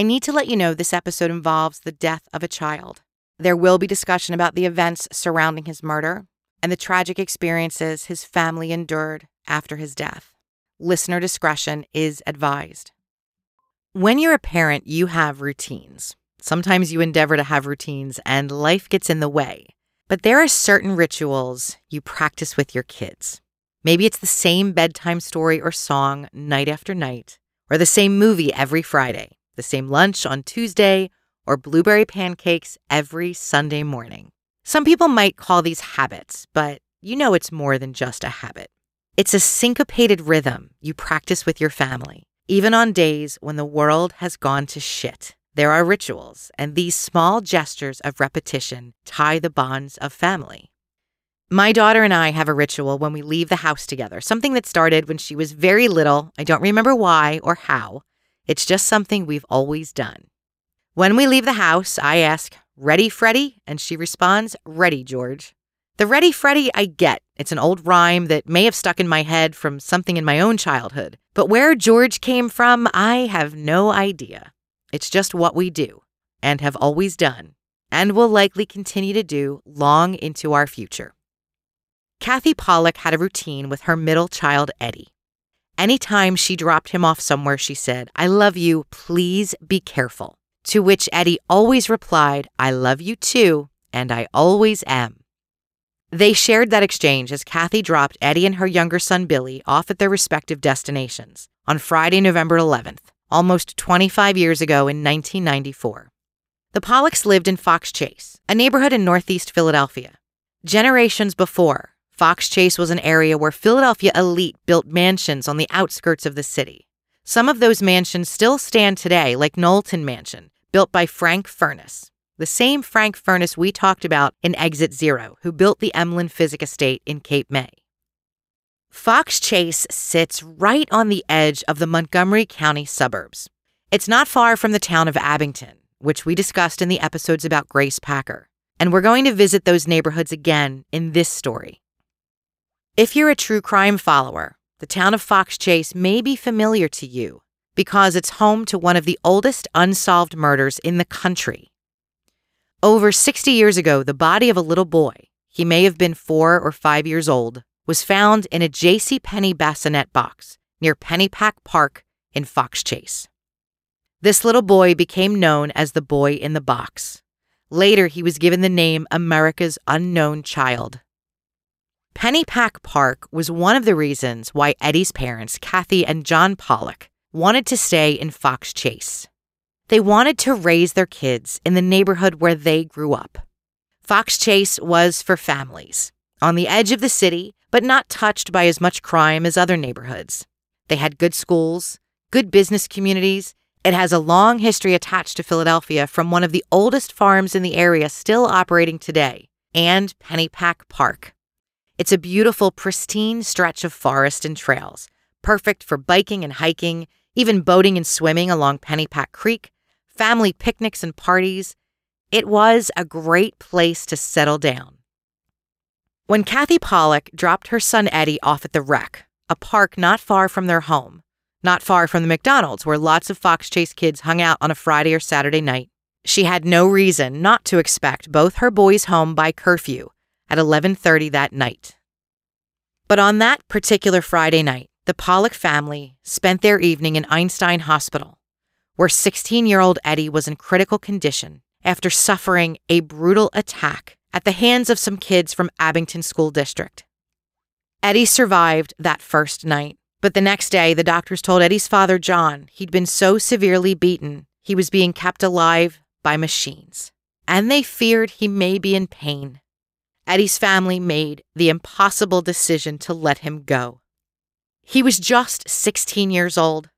I need to let you know this episode involves the death of a child. There will be discussion about the events surrounding his murder and the tragic experiences his family endured after his death. Listener discretion is advised. When you're a parent, you have routines. Sometimes you endeavor to have routines and life gets in the way. But there are certain rituals you practice with your kids. Maybe it's the same bedtime story or song night after night, or the same movie every Friday, the same lunch on Tuesday, or blueberry pancakes every Sunday morning. Some people might call these habits, but you know it's more than just a habit. It's a syncopated rhythm you practice with your family. Even on days when the world has gone to shit, there are rituals, and these small gestures of repetition tie the bonds of family. My daughter and I have a ritual when we leave the house together, something that started when she was very little. I don't remember why or how. It's just something we've always done. When we leave the house, I ask, "Ready, Freddy?" And she responds, "Ready, George." The "Ready, Freddy" I get. It's an old rhyme that may have stuck in my head from something in my own childhood. But where George came from, I have no idea. It's just what we do and have always done and will likely continue to do long into our future. Kathy Polec had a routine with her middle child, Eddie. Anytime she dropped him off somewhere, she said, "I love you, please be careful." To which Eddie always replied, "I love you too, and I always am." They shared that exchange as Kathy dropped Eddie and her younger son, Billy, off at their respective destinations on Friday, November 11th, almost 25 years ago in 1994. The Polecs lived in Fox Chase, a neighborhood in northeast Philadelphia. Generations before, Fox Chase was an area where Philadelphia elite built mansions on the outskirts of the city. Some of those mansions still stand today, like Knowlton Mansion, built by Frank Furness, the same Frank Furness we talked about in Exit Zero, who built the Emlyn Physic Estate in Cape May. Fox Chase sits right on the edge of the Montgomery County suburbs. It's not far from the town of Abington, which we discussed in the episodes about Grace Packer, and we're going to visit those neighborhoods again in this story. If you're a true crime follower, the town of Fox Chase may be familiar to you because it's home to one of the oldest unsolved murders in the country. Over 60 years ago, the body of a little boy, he may have been 4 or 5 years old, was found in a JCPenney bassinet box near Pennypack Park in Fox Chase. This little boy became known as the boy in the box. Later, he was given the name America's Unknown Child. Pennypack Park was one of the reasons why Eddie's parents, Kathy and John Polec, wanted to stay in Fox Chase. They wanted to raise their kids in the neighborhood where they grew up. Fox Chase was for families, on the edge of the city, but not touched by as much crime as other neighborhoods. They had good schools, good business communities. It has a long history attached to Philadelphia from one of the oldest farms in the area still operating today, and Pennypack Park. It's a beautiful, pristine stretch of forest and trails, perfect for biking and hiking, even boating and swimming along Pennypack Creek, family picnics and parties. It was a great place to settle down. When Kathy Polec dropped her son Eddie off at the Rec, a park not far from their home, not far from the McDonald's where lots of Fox Chase kids hung out on a Friday or Saturday night, she had no reason not to expect both her boys home by curfew at 11:30 that night. But on that particular Friday night, the Polec family spent their evening in Einstein Hospital, where 16-year-old Eddie was in critical condition after suffering a brutal attack at the hands of some kids from Abington School District. Eddie survived that first night, but the next day the doctors told Eddie's father, John, he'd been so severely beaten he was being kept alive by machines, and they feared he may be in pain. Eddie's family made the impossible decision to let him go. He was just 16 years old.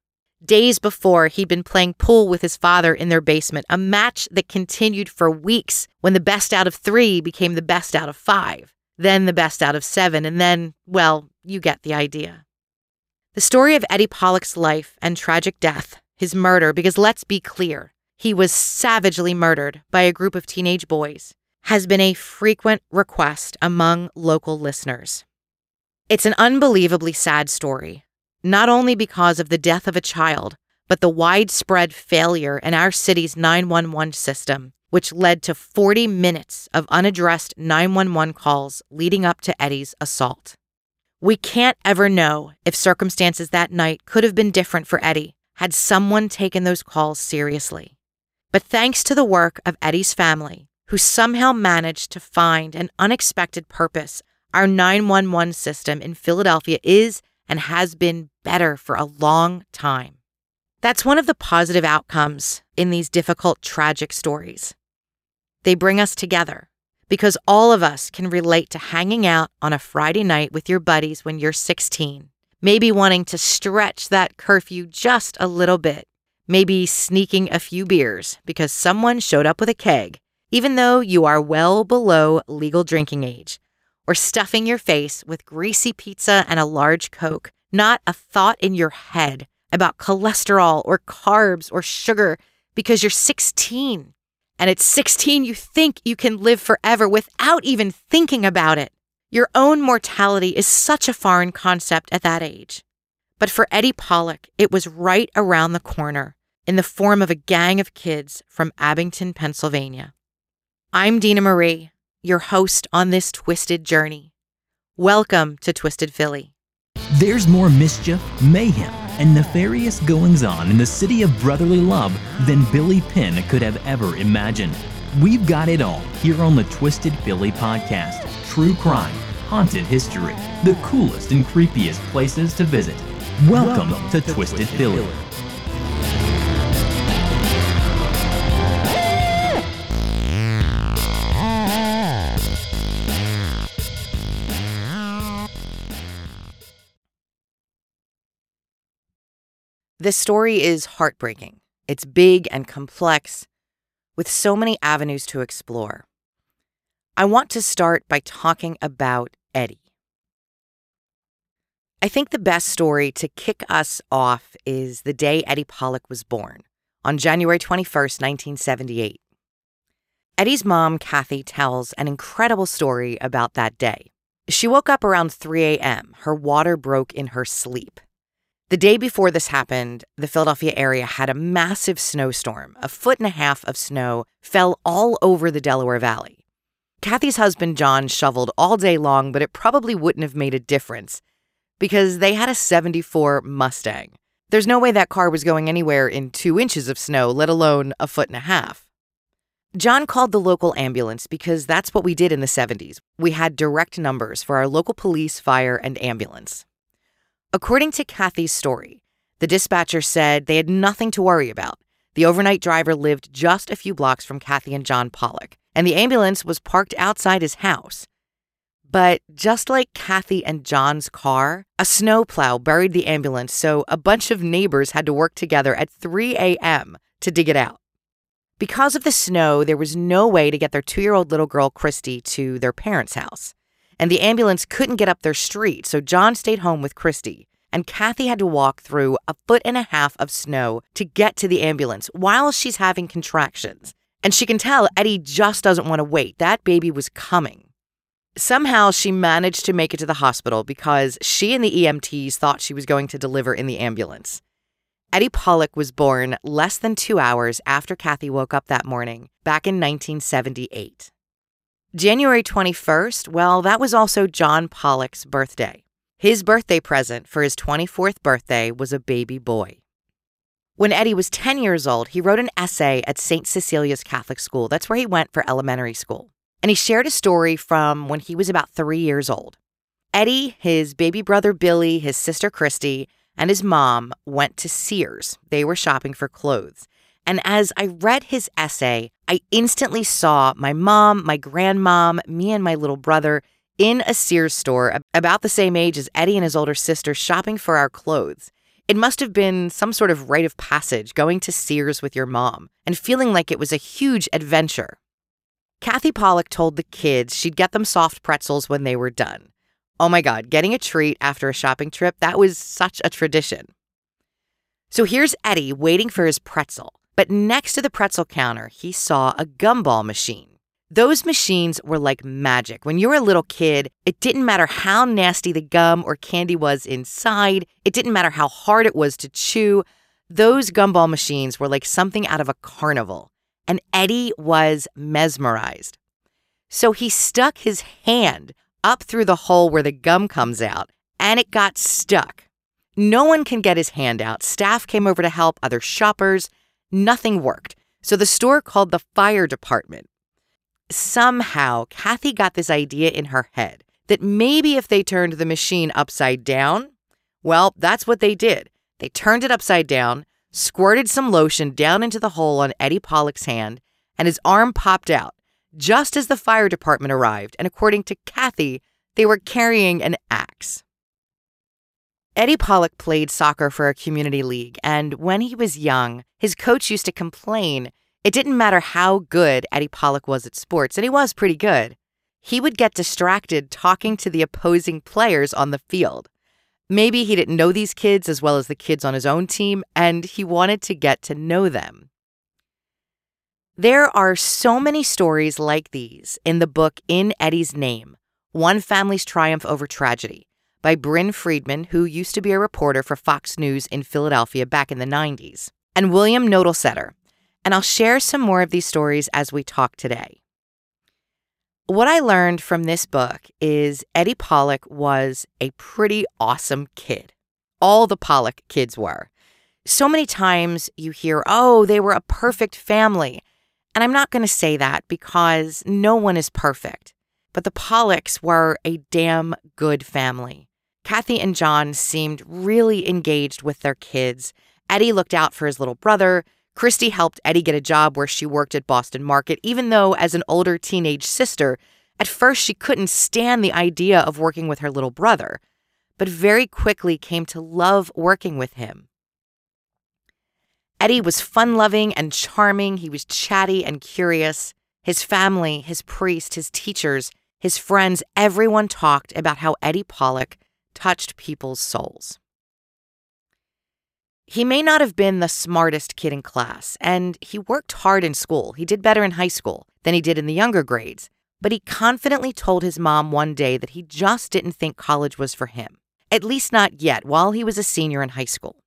Days before, he'd been playing pool with his father in their basement, a match that continued for weeks when the best out of 3 became the best out of 5, then the best out of 7, and then, well, you get the idea. The story of Eddie Polec's life and tragic death, his murder, because let's be clear, he was savagely murdered by a group of teenage boys, has been a frequent request among local listeners. It's an unbelievably sad story, not only because of the death of a child, but the widespread failure in our city's 911 system, which led to 40 minutes of unaddressed 911 calls leading up to Eddie's assault. We can't ever know if circumstances that night could have been different for Eddie had someone taken those calls seriously. But thanks to the work of Eddie's family, who somehow managed to find an unexpected purpose, our 911 system in Philadelphia is and has been better for a long time. That's one of the positive outcomes in these difficult, tragic stories. They bring us together because all of us can relate to hanging out on a Friday night with your buddies when you're 16, maybe wanting to stretch that curfew just a little bit, maybe sneaking a few beers because someone showed up with a keg, even though you are well below legal drinking age, or stuffing your face with greasy pizza and a large Coke, not a thought in your head about cholesterol or carbs or sugar because you're 16. And at 16, you think you can live forever without even thinking about it. Your own mortality is such a foreign concept at that age. But for Eddie Polec, it was right around the corner in the form of a gang of kids from Abington, Pennsylvania. I'm Dina Marie, your host on this twisted journey. Welcome to Twisted Philly. There's more mischief, mayhem, and nefarious goings-on in the city of brotherly love than Billy Penn could have ever imagined. We've got it all here on the Twisted Philly podcast. True crime, haunted history, the coolest and creepiest places to visit. Welcome to Twisted Philly. This story is heartbreaking. It's big and complex, with so many avenues to explore. I want to start by talking about Eddie. I think the best story to kick us off is the day Eddie Polec was born, on January 21st, 1978. Eddie's mom, Kathy, tells an incredible story about that day. She woke up around 3 a.m. Her water broke in her sleep. The day before this happened, the Philadelphia area had a massive snowstorm. 1.5 feet of snow fell all over the Delaware Valley. Kathy's husband, John, shoveled all day long, but it probably wouldn't have made a difference because they had a 74 Mustang. There's no way that car was going anywhere in 2 inches of snow, let alone 1.5 feet. John called the local ambulance because that's what we did in the 70s. We had direct numbers for our local police, fire, and ambulance. According to Kathy's story, the dispatcher said they had nothing to worry about. The overnight driver lived just a few blocks from Kathy and John Polec, and the ambulance was parked outside his house. But just like Kathy and John's car, a snowplow buried the ambulance, so a bunch of neighbors had to work together at 3 a.m. to dig it out. Because of the snow, there was no way to get their 2-year-old little girl, Christy, to their parents' house. And the ambulance couldn't get up their street, so John stayed home with Christy, and Kathy had to walk through 1.5 feet of snow to get to the ambulance while she's having contractions. And she can tell Eddie just doesn't want to wait. That baby was coming. Somehow she managed to make it to the hospital because she and the EMTs thought she was going to deliver in the ambulance. Eddie Polec was born less than 2 hours after Kathy woke up that morning, back in 1978. January 21st, well, that was also John Polec's birthday. His birthday present for his 24th birthday was a baby boy. When Eddie was 10 years old, he wrote an essay at St. Cecilia's Catholic School. That's where he went for elementary school. And he shared a story from when he was about 3 years old. Eddie, his baby brother Billy, his sister Christy, and his mom went to Sears. They were shopping for clothes. And as I read his essay, I instantly saw my mom, my grandmom, me and my little brother in a Sears store about the same age as Eddie and his older sister shopping for our clothes. It must have been some sort of rite of passage going to Sears with your mom and feeling like it was a huge adventure. Kathy Polec told the kids she'd get them soft pretzels when they were done. Oh my God, getting a treat after a shopping trip, that was such a tradition. So here's Eddie waiting for his pretzel. But next to the pretzel counter, he saw a gumball machine. Those machines were like magic. When you were a little kid, it didn't matter how nasty the gum or candy was inside. It didn't matter how hard it was to chew. Those gumball machines were like something out of a carnival, and Eddie was mesmerized. So he stuck his hand up through the hole where the gum comes out, and it got stuck. No one can get his hand out. Staff came over to help, other shoppers. Nothing worked. So the store called the fire department. Somehow, Kathy got this idea in her head that maybe if they turned the machine upside down, well, that's what they did. They turned it upside down, squirted some lotion down into the hole on Eddie Pollec's hand, and his arm popped out just as the fire department arrived, and according to Kathy, they were carrying an axe. Eddie Polec played soccer for a community league, and when he was young, his coach used to complain it didn't matter how good Eddie Polec was at sports, and he was pretty good. He would get distracted talking to the opposing players on the field. Maybe he didn't know these kids as well as the kids on his own team, and he wanted to get to know them. There are so many stories like these in the book In Eddie's Name, One Family's Triumph Over Tragedy, by Bryn Friedman, who used to be a reporter for Fox News in Philadelphia back in the 90s, and William Nodelsetter. And I'll share some more of these stories as we talk today. What I learned from this book is Eddie Polec was a pretty awesome kid. All the Polec kids were. So many times you hear, oh, they were a perfect family. And I'm not going to say that because no one is perfect. But the Pollecs were a damn good family. Kathy and John seemed really engaged with their kids. Eddie looked out for his little brother. Christy helped Eddie get a job where she worked at Boston Market, even though as an older teenage sister, at first she couldn't stand the idea of working with her little brother, but very quickly came to love working with him. Eddie was fun-loving and charming. He was chatty and curious. His family, his priest, his teachers, his friends, everyone talked about how Eddie Polec touched people's souls. He may not have been the smartest kid in class, and he worked hard in school. He did better in high school than he did in the younger grades, but he confidently told his mom one day that he just didn't think college was for him, at least not yet, while he was a senior in high school.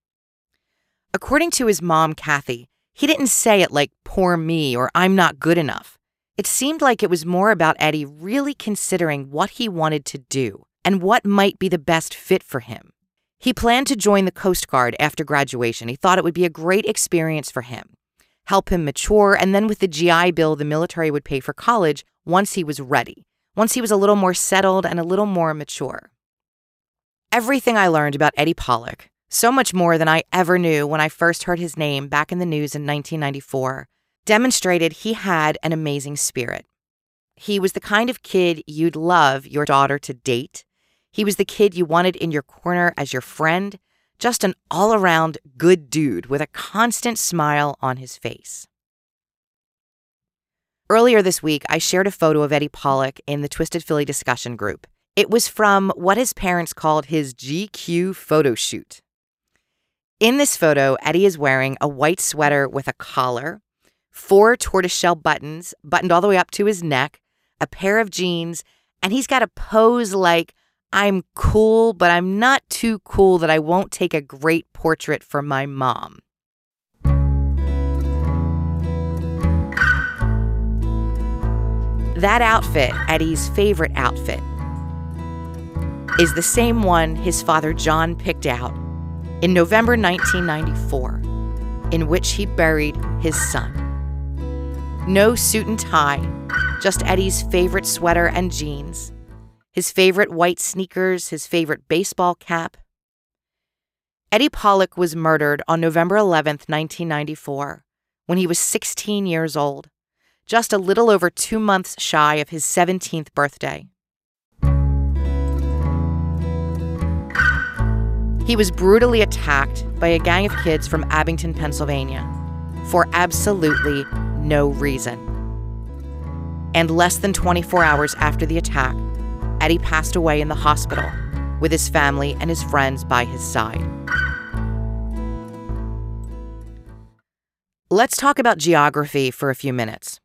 According to his mom, Kathy, he didn't say it like, poor me, or I'm not good enough. It seemed like it was more about Eddie really considering what he wanted to do and what might be the best fit for him. He planned to join the Coast Guard after graduation. He thought it would be a great experience for him, help him mature, and then with the GI Bill, the military would pay for college once he was ready, once he was a little more settled and a little more mature. Everything I learned about Eddie Polec, so much more than I ever knew when I first heard his name back in the news in 1994, demonstrated he had an amazing spirit. He was the kind of kid you'd love your daughter to date. He was the kid you wanted in your corner as your friend, just an all-around good dude with a constant smile on his face. Earlier this week, I shared a photo of Eddie Polec in the Twisted Philly discussion group. It was from what his parents called his GQ photo shoot. In this photo, Eddie is wearing a white sweater with a collar, 4 tortoiseshell buttons, buttoned all the way up to his neck, a pair of jeans, and he's got a pose like, I'm cool, but I'm not too cool that I won't take a great portrait for my mom. That outfit, Eddie's favorite outfit, is the same one his father John picked out in November 1994, in which he buried his son. No suit and tie, just Eddie's favorite sweater and jeans, his favorite white sneakers, his favorite baseball cap. Eddie Polec was murdered on November 11th, 1994, when he was 16 years old, just a little over 2 months shy of his 17th birthday. He was brutally attacked by a gang of kids from Abington, Pennsylvania, for absolutely no reason. And less than 24 hours after the attack, Eddie passed away in the hospital with his family and his friends by his side. Let's talk about geography for a few minutes.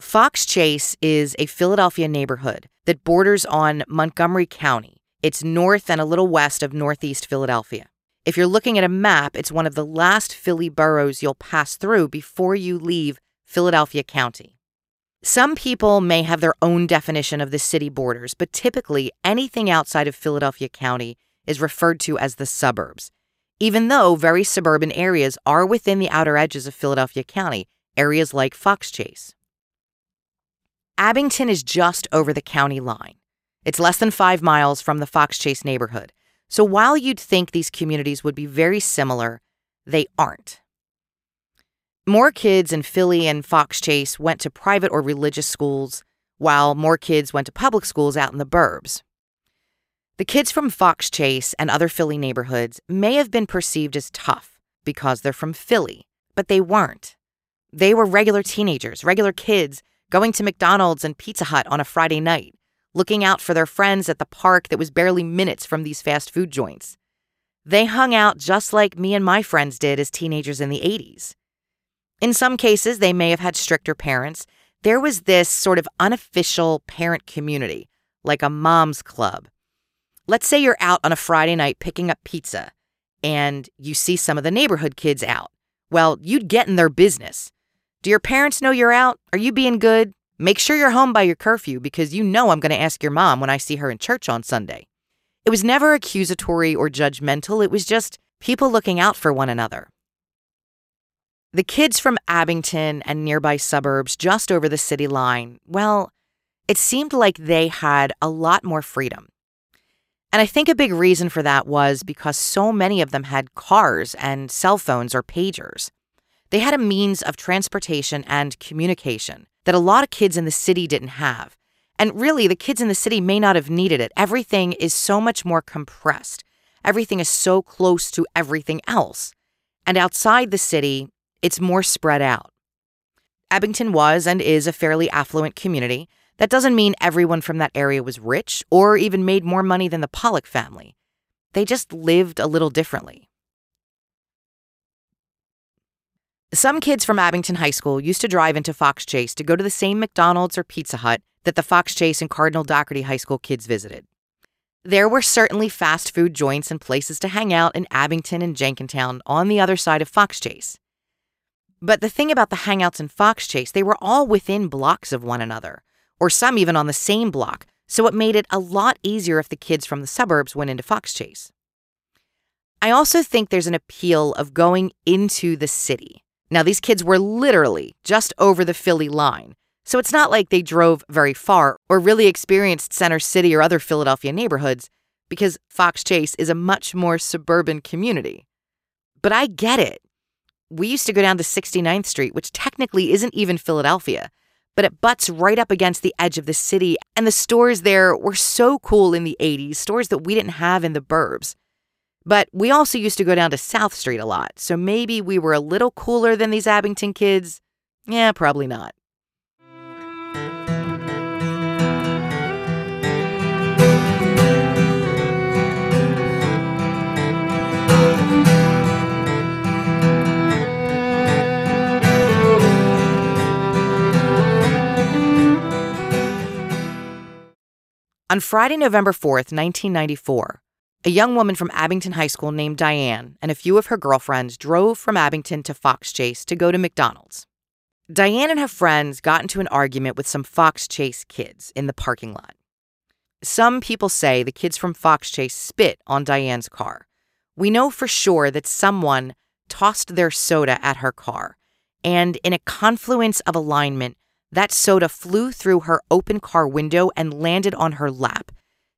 Fox Chase is a Philadelphia neighborhood that borders on Montgomery County. It's north and a little west of northeast Philadelphia. If you're looking at a map, it's one of the last Philly boroughs you'll pass through before you leave Philadelphia County. Some people may have their own definition of the city borders, but typically anything outside of Philadelphia County is referred to as the suburbs, even though very suburban areas are within the outer edges of Philadelphia County, areas like Fox Chase. Abington is just over the county line. It's less than 5 miles from the Fox Chase neighborhood. So while you'd think these communities would be very similar, they aren't. More kids in Philly and Fox Chase went to private or religious schools, while more kids went to public schools out in the burbs. The kids from Fox Chase and other Philly neighborhoods may have been perceived as tough because they're from Philly, but they weren't. They were regular teenagers, regular kids, going to McDonald's and Pizza Hut on a Friday night, looking out for their friends at the park that was barely minutes from these fast food joints. They hung out just like me and my friends did as teenagers in the 80s. In some cases, they may have had stricter parents. There was this sort of unofficial parent community, like a mom's club. Let's say you're out on a Friday night picking up pizza, and you see some of the neighborhood kids out. Well, you'd get in their business. Do your parents know you're out? Are you being good? Make sure you're home by your curfew because you know I'm going to ask your mom when I see her in church on Sunday. It was never accusatory or judgmental. It was just people looking out for one another. The kids from Abington and nearby suburbs just over the city line, well, it seemed like they had a lot more freedom. And I think a big reason for that was because so many of them had cars and cell phones or pagers. They had a means of transportation and communication that a lot of kids in the city didn't have. And really, the kids in the city may not have needed it. Everything is so much more compressed. Everything is so close to everything else. And outside the city, it's more spread out. Abington was and is a fairly affluent community. That doesn't mean everyone from that area was rich or even made more money than the Polec family. They just lived a little differently. Some kids from Abington High School used to drive into Fox Chase to go to the same McDonald's or Pizza Hut that the Fox Chase and Cardinal Dougherty High School kids visited. There were certainly fast food joints and places to hang out in Abington and Jenkintown on the other side of Fox Chase. But the thing about the hangouts in Fox Chase, they were all within blocks of one another, or some even on the same block, so it made it a lot easier if the kids from the suburbs went into Fox Chase. I also think there's an appeal of going into the city. Now, these kids were literally just over the Philly line, so it's not like they drove very far or really experienced Center City or other Philadelphia neighborhoods because Fox Chase is a much more suburban community. But I get it. We used to go down to 69th Street, which technically isn't even Philadelphia, but it butts right up against the edge of the city, and the stores there were so cool in the 80s, stores that we didn't have in the burbs. But we also used to go down to South Street a lot, so maybe we were a little cooler than these Abington kids. Yeah, probably not. On Friday, November 4th, 1994, a young woman from Abington High School named Diane and a few of her girlfriends drove from Abington to Fox Chase to go to McDonald's. Diane and her friends got into an argument with some Fox Chase kids in the parking lot. Some people say the kids from Fox Chase spit on Diane's car. We know for sure that someone tossed their soda at her car, and in a confluence of alignment, that soda flew through her open car window and landed on her lap.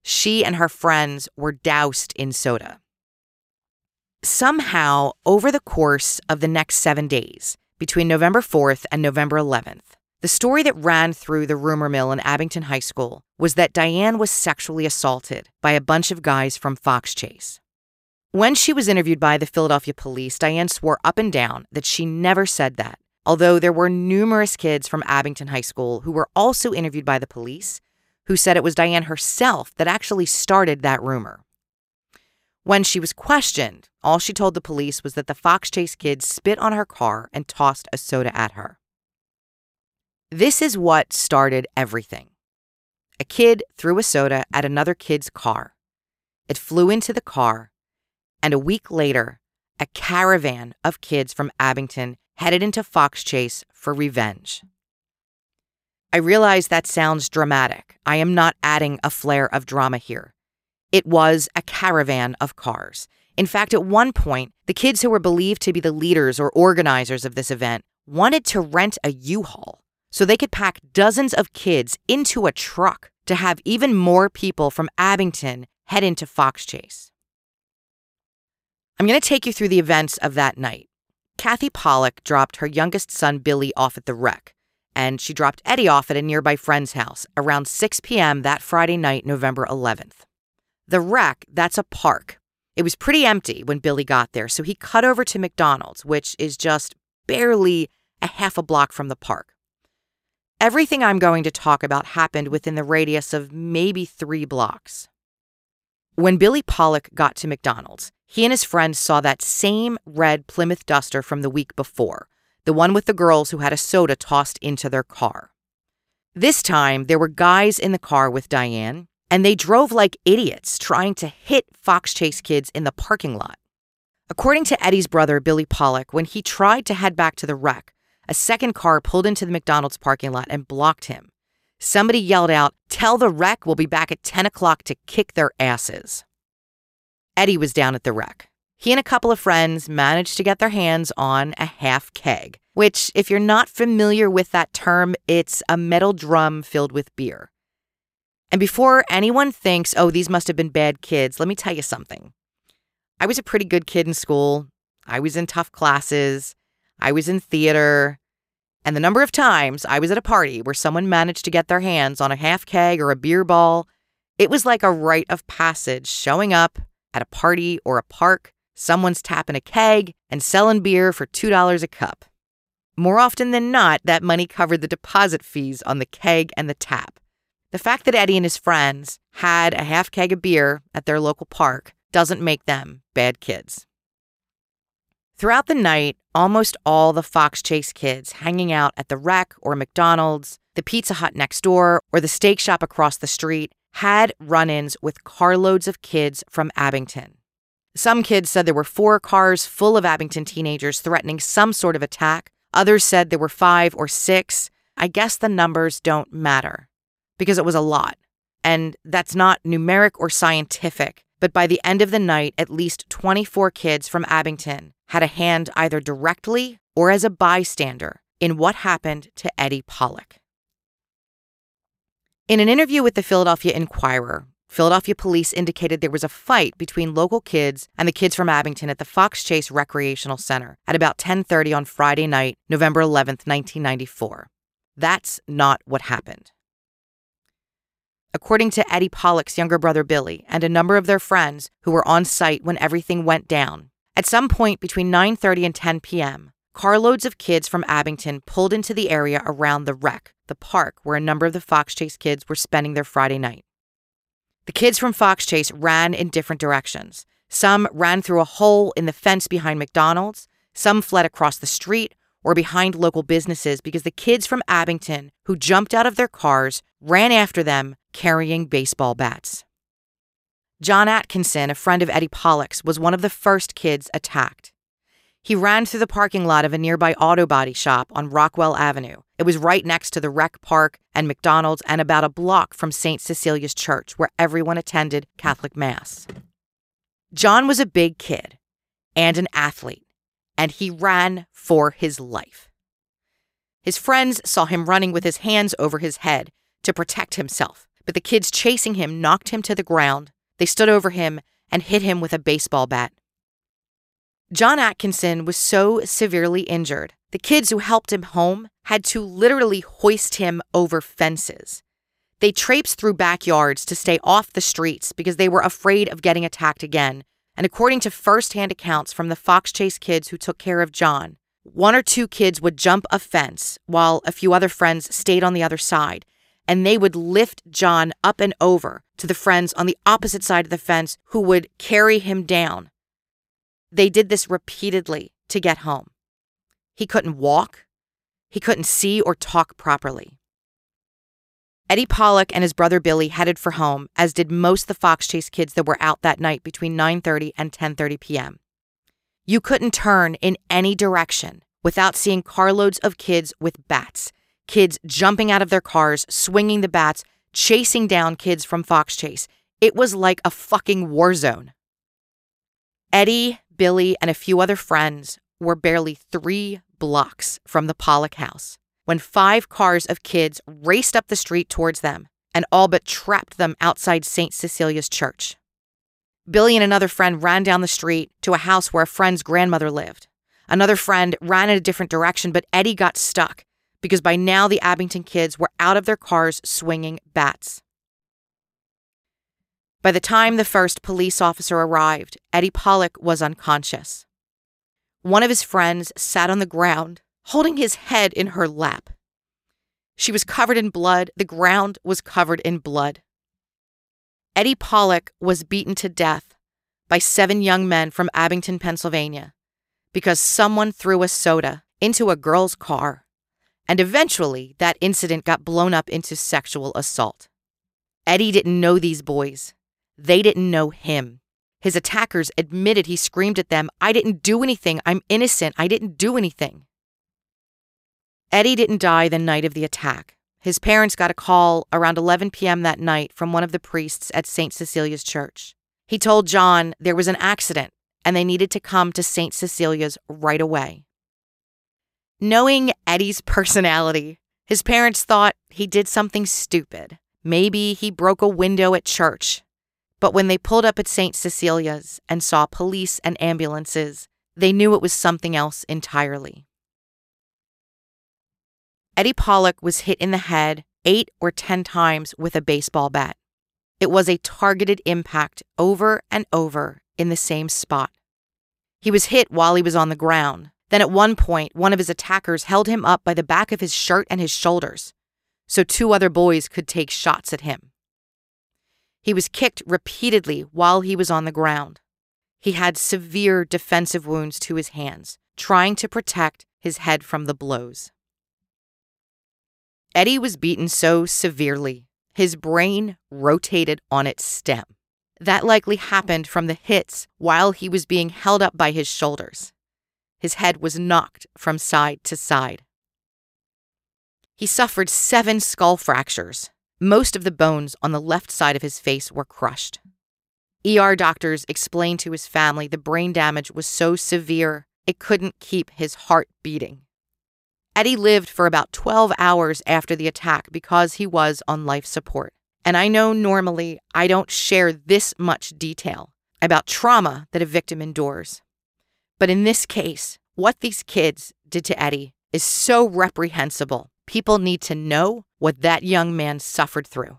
She and her friends were doused in soda. Somehow, over the course of the next 7 days, between November 4th and November 11th, the story that ran through the rumor mill in Abington High School was that Diane was sexually assaulted by a bunch of guys from Fox Chase. When she was interviewed by the Philadelphia police, Diane swore up and down that she never said that, although there were numerous kids from Abington High School who were also interviewed by the police who said it was Diane herself that actually started that rumor. When she was questioned, all she told the police was that the Fox Chase kids spit on her car and tossed a soda at her. This is what started everything. A kid threw a soda at another kid's car. It flew into the car, And a week later, a caravan of kids from Abington headed into Fox Chase for revenge. I realize that sounds dramatic. I am not adding a flare of drama here. It was a caravan of cars. In fact, at one point, the kids who were believed to be the leaders or organizers of this event wanted to rent a U-Haul so they could pack dozens of kids into a truck to have even more people from Abington head into Fox Chase. I'm going to take you through the events of that night. Kathy Polec dropped her youngest son, Billy, off at the wreck, and she dropped Eddie off at a nearby friend's house around 6 p.m. that Friday night, November 11th. The wreck, that's a park. It was pretty empty when Billy got there, so he cut over to McDonald's, which is just barely a half a block from the park. Everything I'm going to talk about happened within the radius of maybe 3 blocks. When Billy Polec got to McDonald's, he and his friend saw that same red Plymouth Duster from the week before, the one with the girls who had a soda tossed into their car. This time, there were guys in the car with Diane, and they drove like idiots trying to hit Fox Chase kids in the parking lot. According to Eddie's brother, Billy Polec, when he tried to head back to the wreck, a second car pulled into the McDonald's parking lot and blocked him. Somebody yelled out, "Tell the wreck we'll be back at 10 o'clock to kick their asses." Eddie was down at the wreck. He and a couple of friends managed to get their hands on a half keg, which, if you're not familiar with that term, it's a metal drum filled with beer. And before anyone thinks, oh, these must have been bad kids, let me tell you something. I was a pretty good kid in school. I was in tough classes. I was in theater. And the number of times I was at a party where someone managed to get their hands on a half keg or a beer ball, it was like a rite of passage showing up at a party or a park, someone's tapping a keg and selling beer for $2 a cup. More often than not, that money covered the deposit fees on the keg and the tap. The fact that Eddie and his friends had a half keg of beer at their local park doesn't make them bad kids. Throughout the night, almost all the Fox Chase kids hanging out at the wreck or McDonald's, the Pizza Hut next door, or the steak shop across the street had run-ins with carloads of kids from Abington. Some kids said there were 4 cars full of Abington teenagers threatening some sort of attack. Others said there were 5 or 6. I guess the numbers don't matter because it was a lot. And that's not numeric or scientific, but by the end of the night, at least 24 kids from Abington had a hand either directly or as a bystander in what happened to Eddie Polec. In an interview with the Philadelphia Inquirer, Philadelphia police indicated there was a fight between local kids and the kids from Abington at the Fox Chase Recreational Center at about 10:30 on Friday night, November 11th, 1994. That's not what happened. According to Eddie Pollec's younger brother Billy and a number of their friends who were on site when everything went down, at some point between 9:30 and 10 p.m., carloads of kids from Abington pulled into the area around the wreck, the park where a number of the Fox Chase kids were spending their Friday night. The kids from Fox Chase ran in different directions. Some ran through a hole in the fence behind McDonald's, some fled across the street or behind local businesses because the kids from Abington who jumped out of their cars ran after them carrying baseball bats. John Atkinson, a friend of Eddie Pollec's, was one of the first kids attacked. He ran through the parking lot of a nearby auto body shop on Rockwell Avenue. It was right next to the rec park and McDonald's and about a block from St. Cecilia's Church, where everyone attended Catholic Mass. John was a big kid and an athlete, and he ran for his life. His friends saw him running with his hands over his head to protect himself, but the kids chasing him knocked him to the ground. They stood over him and hit him with a baseball bat. John Atkinson was so severely injured, the kids who helped him home had to literally hoist him over fences. They traipsed through backyards to stay off the streets because they were afraid of getting attacked again. And according to first-hand accounts from the Fox Chase kids who took care of John, 1 or 2 kids would jump a fence while a few other friends stayed on the other side, and they would lift John up and over to the friends on the opposite side of the fence who would carry him down. They did this repeatedly to get home. He couldn't walk. He couldn't see or talk properly. Eddie Polec and his brother Billy headed for home, as did most of the Fox Chase kids that were out that night between 9:30 and 10:30 p.m. You couldn't turn in any direction without seeing carloads of kids with bats, kids jumping out of their cars, swinging the bats, chasing down kids from Fox Chase. It was like a fucking war zone. Eddie, Billy, and a few other friends were barely 3 blocks from the Polec house when 5 cars of kids raced up the street towards them and all but trapped them outside St. Cecilia's church. Billy and another friend ran down the street to a house where a friend's grandmother lived. Another friend ran in a different direction, but Eddie got stuck because by now the Abington kids were out of their cars swinging bats. By the time the first police officer arrived, Eddie Polec was unconscious. One of his friends sat on the ground, holding his head in her lap. She was covered in blood. The ground was covered in blood. Eddie Polec was beaten to death by 7 young men from Abington, Pennsylvania, because someone threw a soda into a girl's car, and eventually that incident got blown up into sexual assault. Eddie didn't know these boys. They didn't know him. His attackers admitted he screamed at them, "I didn't do anything. I'm innocent. I didn't do anything." Eddie didn't die the night of the attack. His parents got a call around 11 p.m. that night from one of the priests at St. Cecilia's Church. He told John there was an accident and they needed to come to St. Cecilia's right away. Knowing Eddie's personality, his parents thought he did something stupid. Maybe he broke a window at church. But when they pulled up at St. Cecilia's and saw police and ambulances, they knew it was something else entirely. Eddie Polec was hit in the head 8 or 10 times with a baseball bat. It was a targeted impact over and over in the same spot. He was hit while he was on the ground. Then at one point, one of his attackers held him up by the back of his shirt and his shoulders so 2 other boys could take shots at him. He was kicked repeatedly while he was on the ground. He had severe defensive wounds to his hands, trying to protect his head from the blows. Eddie was beaten so severely, his brain rotated on its stem. That likely happened from the hits while he was being held up by his shoulders. His head was knocked from side to side. He suffered 7 skull fractures. Most of the bones on the left side of his face were crushed. ER doctors explained to his family the brain damage was so severe it couldn't keep his heart beating. Eddie lived for about 12 hours after the attack because he was on life support. And I know normally I don't share this much detail about trauma that a victim endures. But in this case, what these kids did to Eddie is so reprehensible. People need to know what that young man suffered through.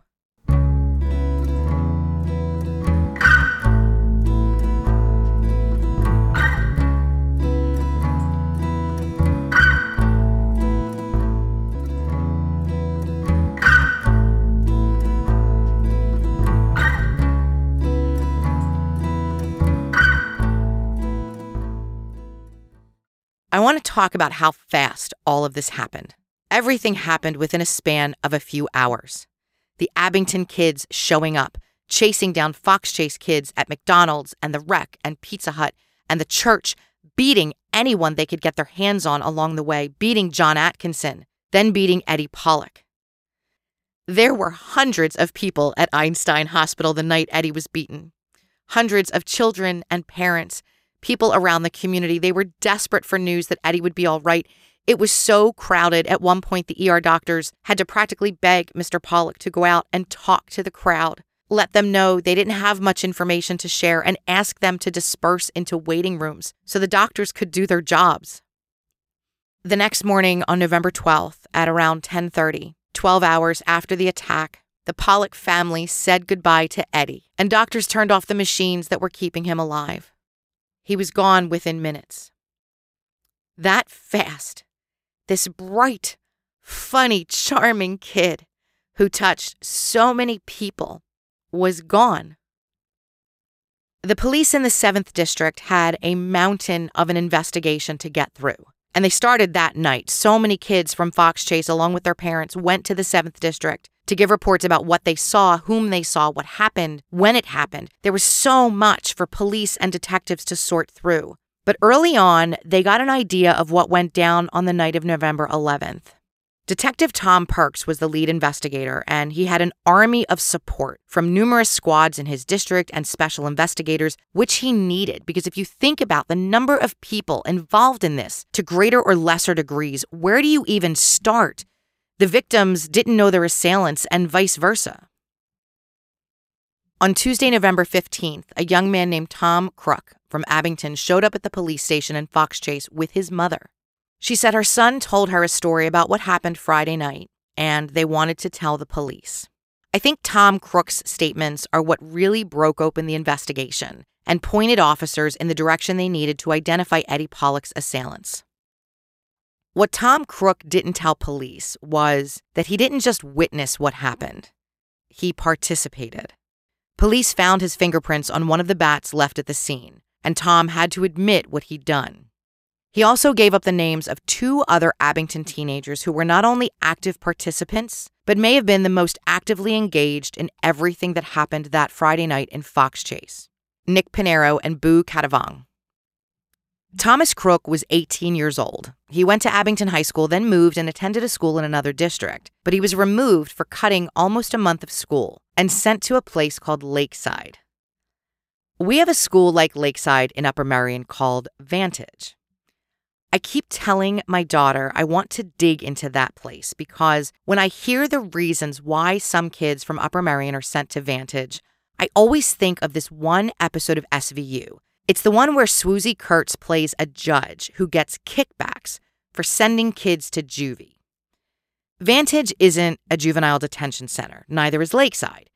I want to talk about how fast all of this happened. Everything happened within a span of a few hours. The Abington kids showing up, chasing down Fox Chase kids at McDonald's and the Rec and Pizza Hut and the church, beating anyone they could get their hands on along the way, beating John Atkinson, then beating Eddie Polec. There were hundreds of people at Einstein Hospital the night Eddie was beaten. Hundreds of children and parents, people around the community, they were desperate for news that Eddie would be all right. It was so crowded. At one point, the ER doctors had to practically beg Mr. Polec to go out and talk to the crowd, let them know they didn't have much information to share, and ask them to disperse into waiting rooms so the doctors could do their jobs. The next morning on November 12th at around 10:30, 12 hours after the attack, the Polec family said goodbye to Eddie, and doctors turned off the machines that were keeping him alive. He was gone within minutes. That fast, this bright, funny, charming kid who touched so many people was gone. The police in the 7th District had a mountain of an investigation to get through. And they started that night. So many kids from Fox Chase, along with their parents, went to the 7th District to give reports about what they saw, whom they saw, what happened, when it happened. There was so much for police and detectives to sort through. But early on, they got an idea of what went down on the night of November 11th. Detective Tom Perks was the lead investigator, and he had an army of support from numerous squads in his district and special investigators, which he needed, because if you think about the number of people involved in this to greater or lesser degrees, where do you even start? The victims didn't know their assailants and vice versa. On Tuesday, November 15th, a young man named Tom Crook from Abington showed up at the police station in Fox Chase with his mother. She said her son told her a story about what happened Friday night, and they wanted to tell the police. I think Tom Crook's statements are what really broke open the investigation and pointed officers in the direction they needed to identify Eddie Polec's assailants. What Tom Crook didn't tell police was that he didn't just witness what happened. He participated. Police found his fingerprints on one of the bats left at the scene, and Tom had to admit what he'd done. He also gave up the names of two other Abington teenagers who were not only active participants, but may have been the most actively engaged in everything that happened that Friday night in Fox Chase: Nick Pinero and Boo Katavong. Thomas Crook was 18 years old. He went to Abington High School, then moved and attended a school in another district, but he was removed for cutting almost a month of school and sent to a place called Lakeside. We have a school like Lakeside in Upper Marion called Vantage. I keep telling my daughter I want to dig into that place because when I hear the reasons why some kids from Upper Marion are sent to Vantage, I always think of this one episode of SVU. It's the one where Swoosie Kurtz plays a judge who gets kickbacks for sending kids to juvie. Vantage isn't a juvenile detention center, neither is Lakeside.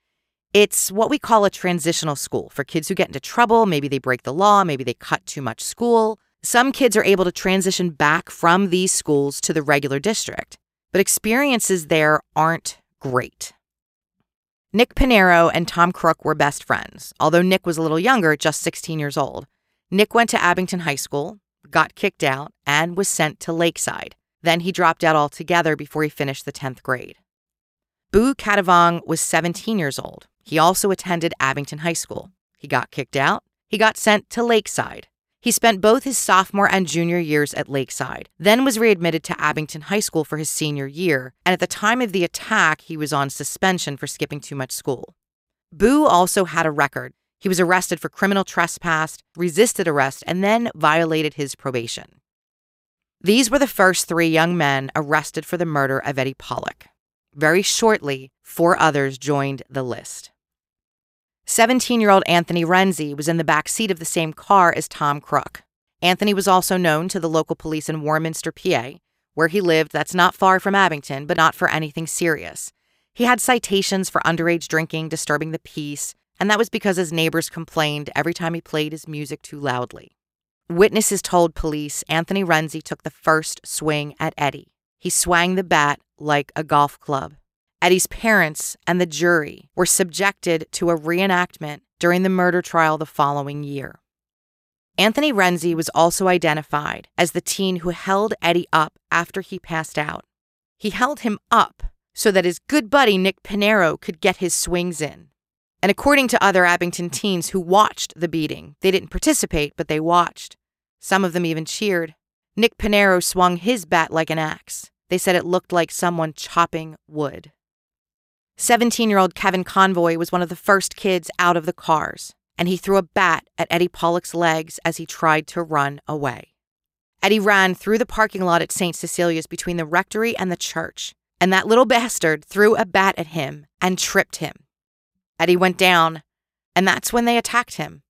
It's what we call a transitional school for kids who get into trouble. Maybe they break the law, maybe they cut too much school. Some kids are able to transition back from these schools to the regular district, but experiences there aren't great. Nick Pinero and Tom Crook were best friends, although Nick was a little younger, just 16 years old. Nick went to Abington High School, got kicked out, and was sent to Lakeside. Then he dropped out altogether before he finished the 10th grade. Boo Katavong was 17 years old. He also attended Abington High School. He got kicked out. He got sent to Lakeside. He spent both his sophomore and junior years at Lakeside, then was readmitted to Abington High School for his senior year, and at the time of the attack, he was on suspension for skipping too much school. Boo also had a record. He was arrested for criminal trespass, resisted arrest, and then violated his probation. These were the first three young men arrested for the murder of Eddie Polec. Very shortly, four others joined the list. 17-year-old Anthony Renzi was in the back seat of the same car as Tom Crook. Anthony was also known to the local police in Warminster, PA, where he lived. That's not far from Abington, but not for anything serious. He had citations for underage drinking, disturbing the peace, and that was because his neighbors complained every time he played his music too loudly. Witnesses told police Anthony Renzi took the first swing at Eddie. He swung the bat like a golf club. Eddie's parents and the jury were subjected to a reenactment during the murder trial the following year. Anthony Renzi was also identified as the teen who held Eddie up after he passed out. He held him up so that his good buddy Nick Pinero could get his swings in. And according to other Abington teens who watched the beating, they didn't participate, but they watched. Some of them even cheered. Nick Pinero swung his bat like an axe. They said it looked like someone chopping wood. 17-year-old Kevin Convoy was one of the first kids out of the cars, and he threw a bat at Eddie Polec's legs as he tried to run away. Eddie ran through the parking lot at St. Cecilia's between the rectory and the church, and that little bastard threw a bat at him and tripped him. Eddie went down, and that's when they attacked him.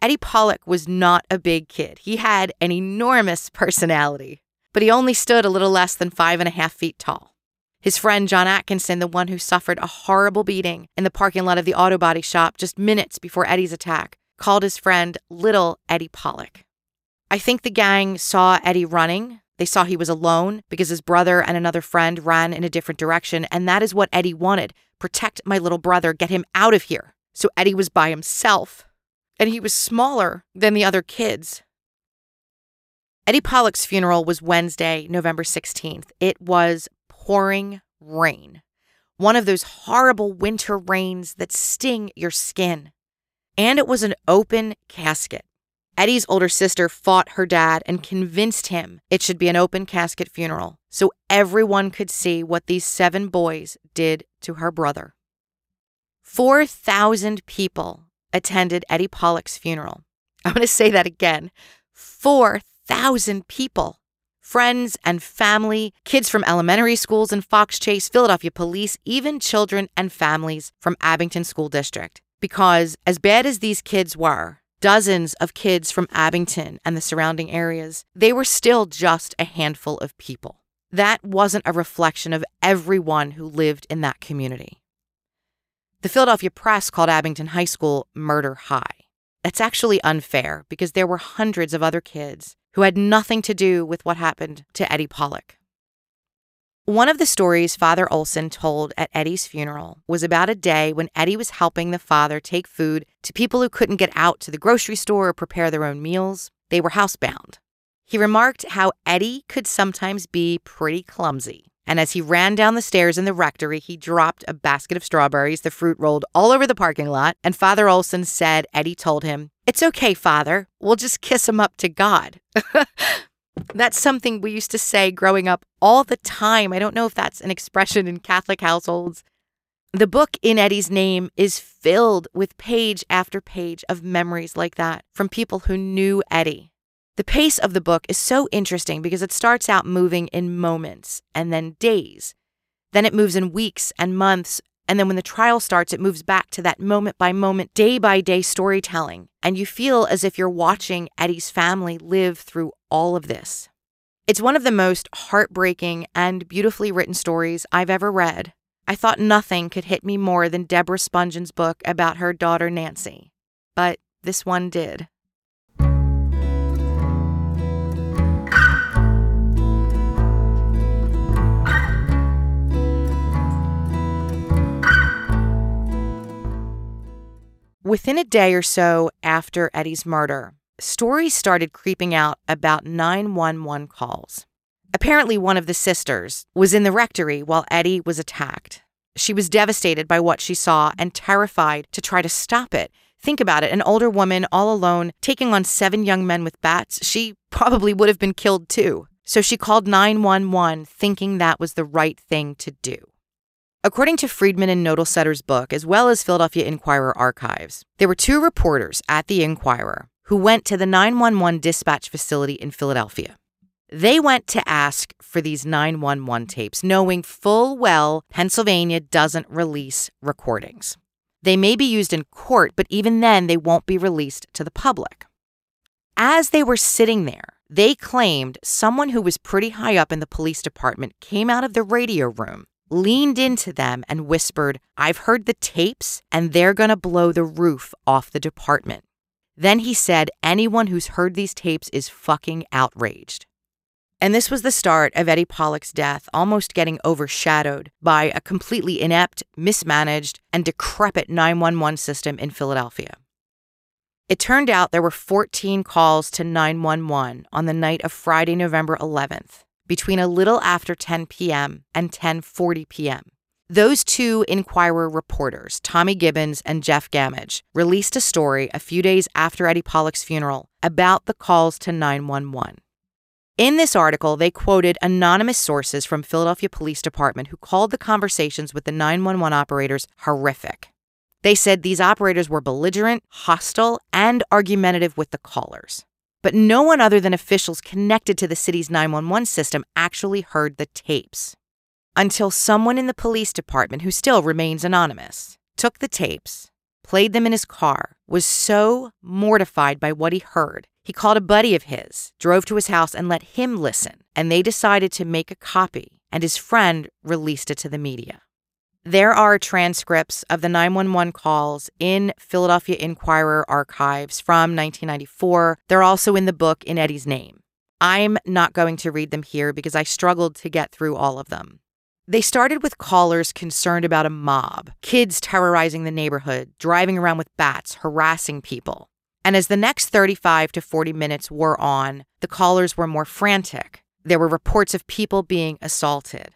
Eddie Polec was not a big kid. He had an enormous personality, but he only stood a little less than 5.5 feet tall. His friend John Atkinson, the one who suffered a horrible beating in the parking lot of the auto body shop just minutes before Eddie's attack, called his friend Little Eddie Polec. I think the gang saw Eddie running. They saw he was alone because his brother and another friend ran in a different direction, and that is what Eddie wanted. Protect my little brother, get him out of here. So Eddie was by himself, and he was smaller than the other kids. Eddie Polec's funeral was Wednesday, November 16th. It was pouring rain. One of those horrible winter rains that sting your skin. And it was an open casket. Eddie's older sister fought her dad and convinced him it should be an open casket funeral so everyone could see what these 7 boys did to her brother. 4,000 people attended Eddie Polec's funeral. I'm going to say that again. 4,000 people. Friends and family, kids from elementary schools in Fox Chase, Philadelphia police, even children and families from Abington School District. Because as bad as these kids were, dozens of kids from Abington and the surrounding areas, they were still just a handful of people. That wasn't a reflection of everyone who lived in that community. The Philadelphia Press called Abington High School Murder High. That's actually unfair because there were hundreds of other kids who had nothing to do with what happened to Eddie Polec. One of the stories Father Olson told at Eddie's funeral was about a day when Eddie was helping the father take food to people who couldn't get out to the grocery store or prepare their own meals. They were housebound. He remarked how Eddie could sometimes be pretty clumsy. And as he ran down the stairs in the rectory, he dropped a basket of strawberries. The fruit rolled all over the parking lot. And Father Olson said Eddie told him, "It's okay, Father. We'll just kiss him up to God." That's something we used to say growing up all the time. I don't know if that's an expression in Catholic households. The book In Eddie's Name is filled with page after page of memories like that from people who knew Eddie. The pace of the book is so interesting because it starts out moving in moments and then days. Then it moves in weeks and months. And then when the trial starts, it moves back to that moment by moment, day by day storytelling. And you feel as if you're watching Eddie's family live through all of this. It's one of the most heartbreaking and beautifully written stories I've ever read. I thought nothing could hit me more than Deborah Spongen's book about her daughter Nancy. But this one did. Within a day or so after Eddie's murder, stories started creeping out about 911 calls. Apparently, one of the sisters was in the rectory while Eddie was attacked. She was devastated by what she saw and terrified to try to stop it. Think about it, an older woman all alone taking on 7 young men with bats. She probably would have been killed too. So she called 911 thinking that was the right thing to do. According to Friedman and Nodelsetter's book, as well as Philadelphia Inquirer archives, there were 2 reporters at the Inquirer who went to the 911 dispatch facility in Philadelphia. They went to ask for these 911 tapes, knowing full well Pennsylvania doesn't release recordings. They may be used in court, but even then they won't be released to the public. As they were sitting there, they claimed someone who was pretty high up in the police department came out of the radio room, leaned into them and whispered, "I've heard the tapes and they're going to blow the roof off the department." Then he said, "Anyone who's heard these tapes is fucking outraged." And this was the start of Eddie Polec's death, almost getting overshadowed by a completely inept, mismanaged, and decrepit 911 system in Philadelphia. It turned out there were 14 calls to 911 on the night of Friday, November 11th. Between a little after 10 p.m. and 10:40 p.m. Those 2 Inquirer reporters, Tommy Gibbons and Jeff Gamage, released a story a few days after Eddie Polec's funeral about the calls to 911. In this article, they quoted anonymous sources from Philadelphia Police Department who called the conversations with the 911 operators horrific. They said these operators were belligerent, hostile, and argumentative with the callers. But no one other than officials connected to the city's 911 system actually heard the tapes. Until someone in the police department, who still remains anonymous, took the tapes, played them in his car, was so mortified by what he heard, he called a buddy of his, drove to his house and let him listen, and they decided to make a copy, and his friend released it to the media. There are transcripts of the 911 calls in Philadelphia Inquirer archives from 1994. They're also in the book In Eddie's Name. I'm not going to read them here because I struggled to get through all of them. They started with callers concerned about a mob, kids terrorizing the neighborhood, driving around with bats, harassing people. And as the next 35 to 40 minutes wore on, the callers were more frantic. There were reports of people being assaulted.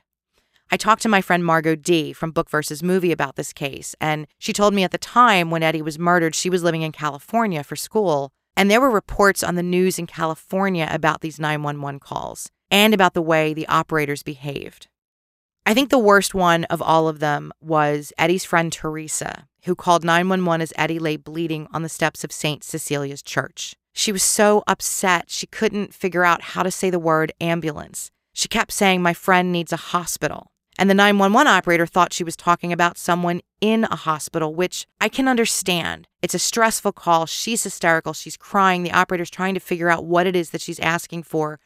I talked to my friend Margot D. from Book vs. Movie about this case, and she told me at the time when Eddie was murdered, she was living in California for school, and there were reports on the news in California about these 911 calls and about the way the operators behaved. I think the worst one of all of them was Eddie's friend Teresa, who called 911 as Eddie lay bleeding on the steps of St. Cecilia's church. She was so upset she couldn't figure out how to say the word ambulance. She kept saying, "My friend needs a hospital." And the 911 operator thought she was talking about someone in a hospital, which I can understand. It's a stressful call. She's hysterical. She's crying. The operator's trying to figure out what it is that she's asking for.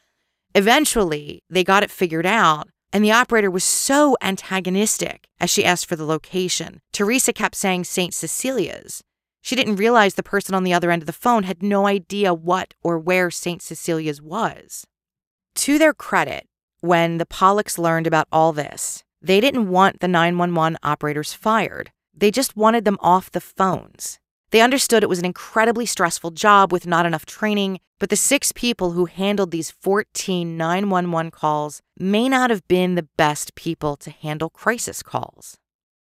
Eventually, they got it figured out, and the operator was so antagonistic as she asked for the location. Teresa kept saying St. Cecilia's. She didn't realize the person on the other end of the phone had no idea what or where St. Cecilia's was. To their credit, when the Polecs learned about all this, they didn't want the 911 operators fired. They just wanted them off the phones. They understood it was an incredibly stressful job with not enough training, but the 6 people who handled these 14 911 calls may not have been the best people to handle crisis calls.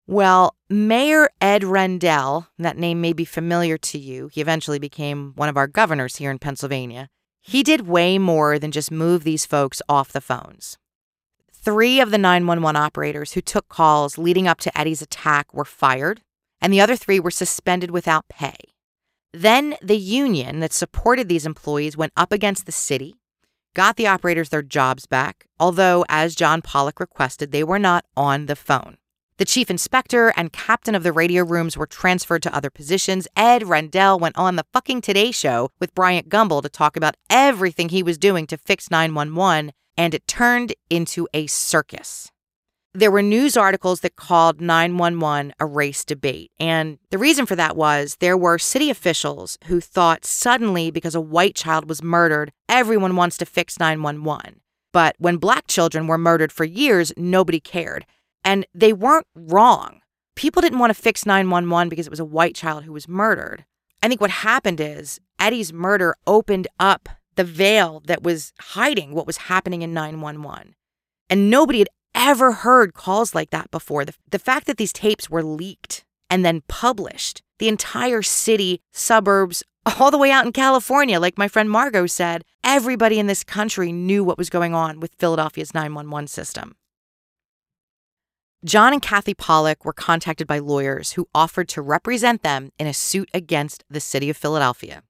Well, Mayor Ed Rendell, that name may be familiar to you, he eventually became one of our governors here in Pennsylvania, he did way more than just move these folks off the phones. 3 of the 911 operators who took calls leading up to Eddie's attack were fired, and the other 3 were suspended without pay. Then the union that supported these employees went up against the city, got the operators their jobs back, although, as John Polec requested, they were not on the phone. The chief inspector and captain of the radio rooms were transferred to other positions. Ed Rendell went on the fucking Today Show with Bryant Gumbel to talk about everything he was doing to fix 911, and it turned into a circus. There were news articles that called 911 a race debate, and the reason for that was there were city officials who thought suddenly because a white child was murdered, everyone wants to fix 911. But when black children were murdered for years, nobody cared. And they weren't wrong. People didn't want to fix 911 because it was a white child who was murdered. I think what happened is Eddie's murder opened up the veil that was hiding what was happening in 911. And nobody had ever heard calls like that before. The fact that these tapes were leaked and then published, the entire city, suburbs, all the way out in California, like my friend Margot said, everybody in this country knew what was going on with Philadelphia's 911 system. John and Kathy Polec were contacted by lawyers who offered to represent them in a suit against the city of Philadelphia.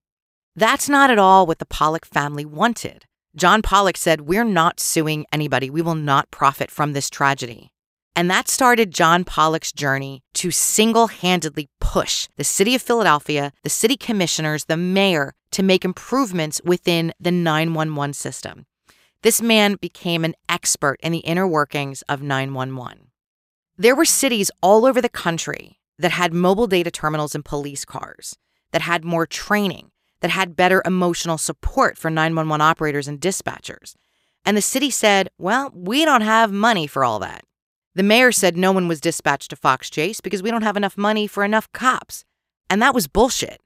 That's not at all what the Polec family wanted. John Polec said, "We're not suing anybody. We will not profit from this tragedy." And that started John Pollec's journey to single-handedly push the city of Philadelphia, the city commissioners, the mayor, to make improvements within the 911 system. This man became an expert in the inner workings of 911. There were cities all over the country that had mobile data terminals and police cars, that had more training, that had better emotional support for 911 operators and dispatchers. And the city said, "Well, we don't have money for all that." The mayor said no one was dispatched to Fox Chase because we don't have enough money for enough cops. And that was bullshit.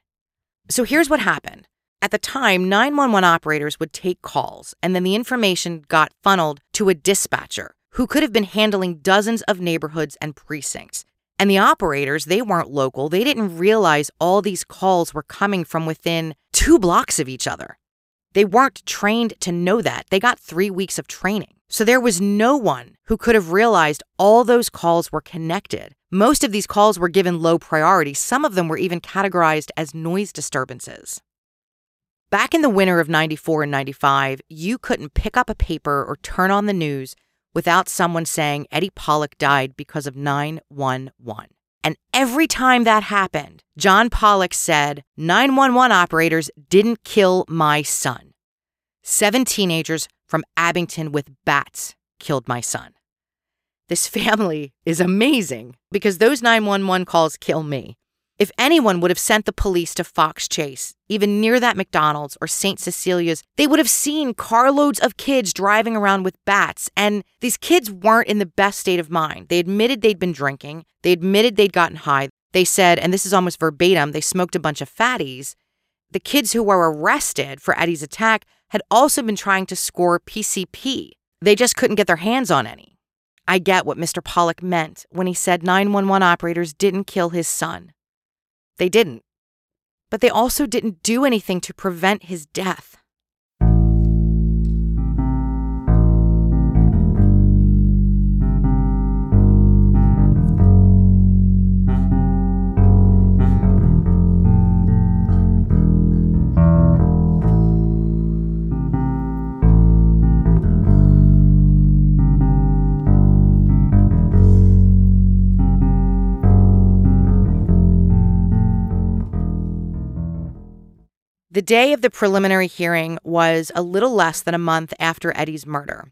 So here's what happened. At the time, 911 operators would take calls, and then the information got funneled to a dispatcher who could have been handling dozens of neighborhoods and precincts. And the operators, they weren't local. They didn't realize all these calls were coming from within 2 blocks of each other. They weren't trained to know that. They got 3 weeks of training. So there was no one who could have realized all those calls were connected. Most of these calls were given low priority. Some of them were even categorized as noise disturbances. Back in the winter of 94 and 95, you couldn't pick up a paper or turn on the news without someone saying Eddie Polec died because of 911. And every time that happened, John Polec said, "911 operators didn't kill my son. 7 teenagers from Abington with bats killed my son." This family is amazing because those 911 calls kill me. If anyone would have sent the police to Fox Chase, even near that McDonald's or St. Cecilia's, they would have seen carloads of kids driving around with bats, and these kids weren't in the best state of mind. They admitted they'd been drinking. They admitted they'd gotten high. They said, and this is almost verbatim, they smoked a bunch of fatties, The kids who were arrested for Eddie's attack had also been trying to score PCP. They just couldn't get their hands on any. I get what Mr. Polec meant when he said 911 operators didn't kill his son. They didn't. But they also didn't do anything to prevent his death. The day of the preliminary hearing was a little less than a month after Eddie's murder.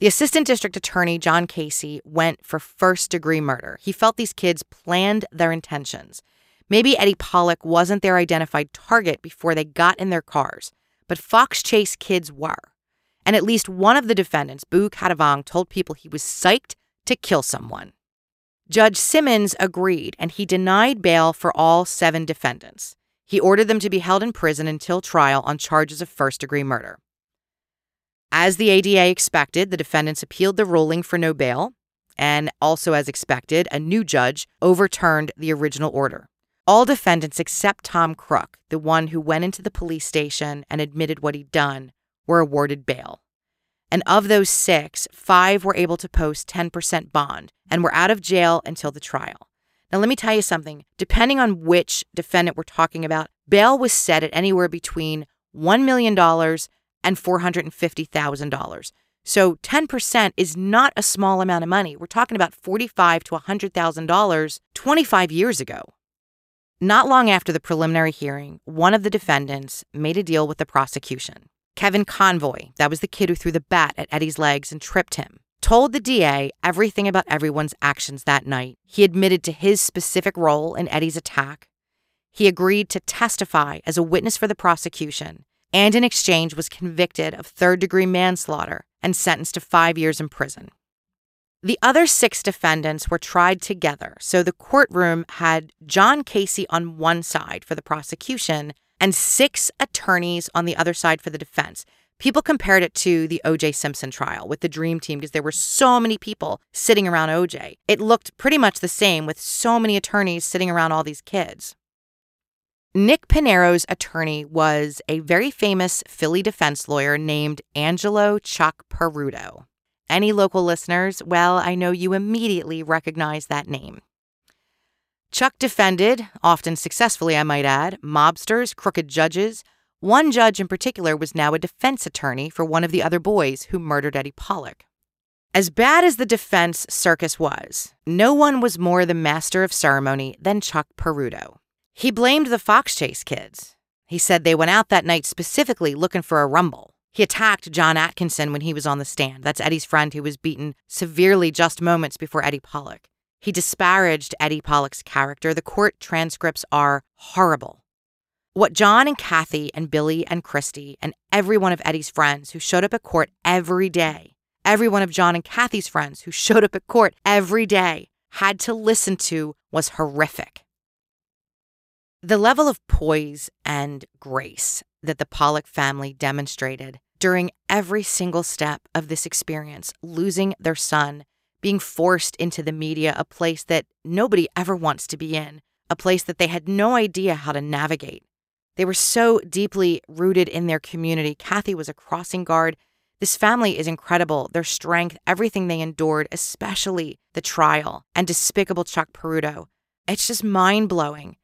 The assistant district attorney, John Casey, went for first-degree murder. He felt these kids planned their intentions. Maybe Eddie Polec wasn't their identified target before they got in their cars, but Fox Chase kids were. And at least one of the defendants, Boo Katavong, told people he was psyched to kill someone. Judge Simmons agreed, and he denied bail for all 7 defendants. He ordered them to be held in prison until trial on charges of first-degree murder. As the ADA expected, the defendants appealed the ruling for no bail, and also as expected, a new judge overturned the original order. All defendants except Tom Crook, the one who went into the police station and admitted what he'd done, were awarded bail. And of those 6, 5 were able to post 10% bond and were out of jail until the trial. Now, let me tell you something. Depending on which defendant we're talking about, bail was set at anywhere between $1 million and $450,000. So 10% is not a small amount of money. We're talking about $45,000 to $100,000 25 years ago. Not long after the preliminary hearing, one of the defendants made a deal with the prosecution. Kevin Convoy, that was the kid who threw the bat at Eddie's legs and tripped him, told the DA everything about everyone's actions that night. He admitted to his specific role in Eddie's attack. He agreed to testify as a witness for the prosecution, and in exchange was convicted of third-degree manslaughter and sentenced to 5 years in prison. The other 6 defendants were tried together, so the courtroom had John Casey on one side for the prosecution and 6 attorneys on the other side for the defense. People compared it to the O.J. Simpson trial with the Dream Team because there were so many people sitting around O.J. It looked pretty much the same with so many attorneys sitting around all these kids. Nick Pinero's attorney was a very famous Philly defense lawyer named Angelo Chuck Peruto. Any local listeners? Well, I know you immediately recognize that name. Chuck defended, often successfully I might add, mobsters, crooked judges. One judge in particular was now a defense attorney for one of the other boys who murdered Eddie Polec. As bad as the defense circus was, no one was more the master of ceremony than Chuck Peruto. He blamed the Fox Chase kids. He said they went out that night specifically looking for a rumble. He attacked John Atkinson when he was on the stand. That's Eddie's friend who was beaten severely just moments before Eddie Polec. He disparaged Eddie Pollec's character. The court transcripts are horrible. What John and Kathy and Billy and Christy and every one of Eddie's friends who showed up at court every day, every one of John and Kathy's friends who showed up at court every day had to listen to was horrific. The level of poise and grace that the Polec family demonstrated during every single step of this experience, losing their son, being forced into the media, a place that nobody ever wants to be in, a place that they had no idea how to navigate. They were so deeply rooted in their community. Kathy was a crossing guard. This family is incredible. Their strength, everything they endured, especially the trial and despicable Chuck Peruto. It's just mind-blowing.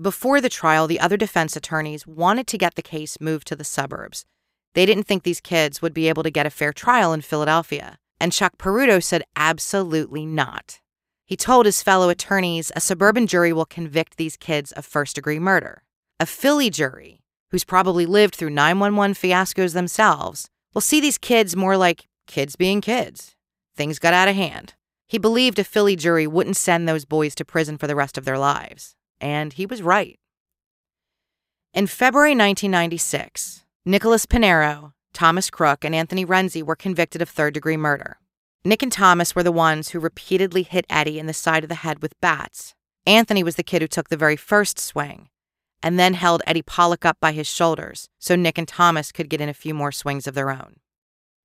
Before the trial, the other defense attorneys wanted to get the case moved to the suburbs. They didn't think these kids would be able to get a fair trial in Philadelphia. And Chuck Peruto said absolutely not. He told his fellow attorneys a suburban jury will convict these kids of first-degree murder. A Philly jury, who's probably lived through 911 fiascos themselves, will see these kids more like kids being kids. Things got out of hand. He believed a Philly jury wouldn't send those boys to prison for the rest of their lives. And he was right. In February 1996, Nicholas Pinero, Thomas Crook, and Anthony Renzi were convicted of third-degree murder. Nick and Thomas were the ones who repeatedly hit Eddie in the side of the head with bats. Anthony was the kid who took the very first swing. and then held Eddie Polec up by his shoulders so Nick and Thomas could get in a few more swings of their own.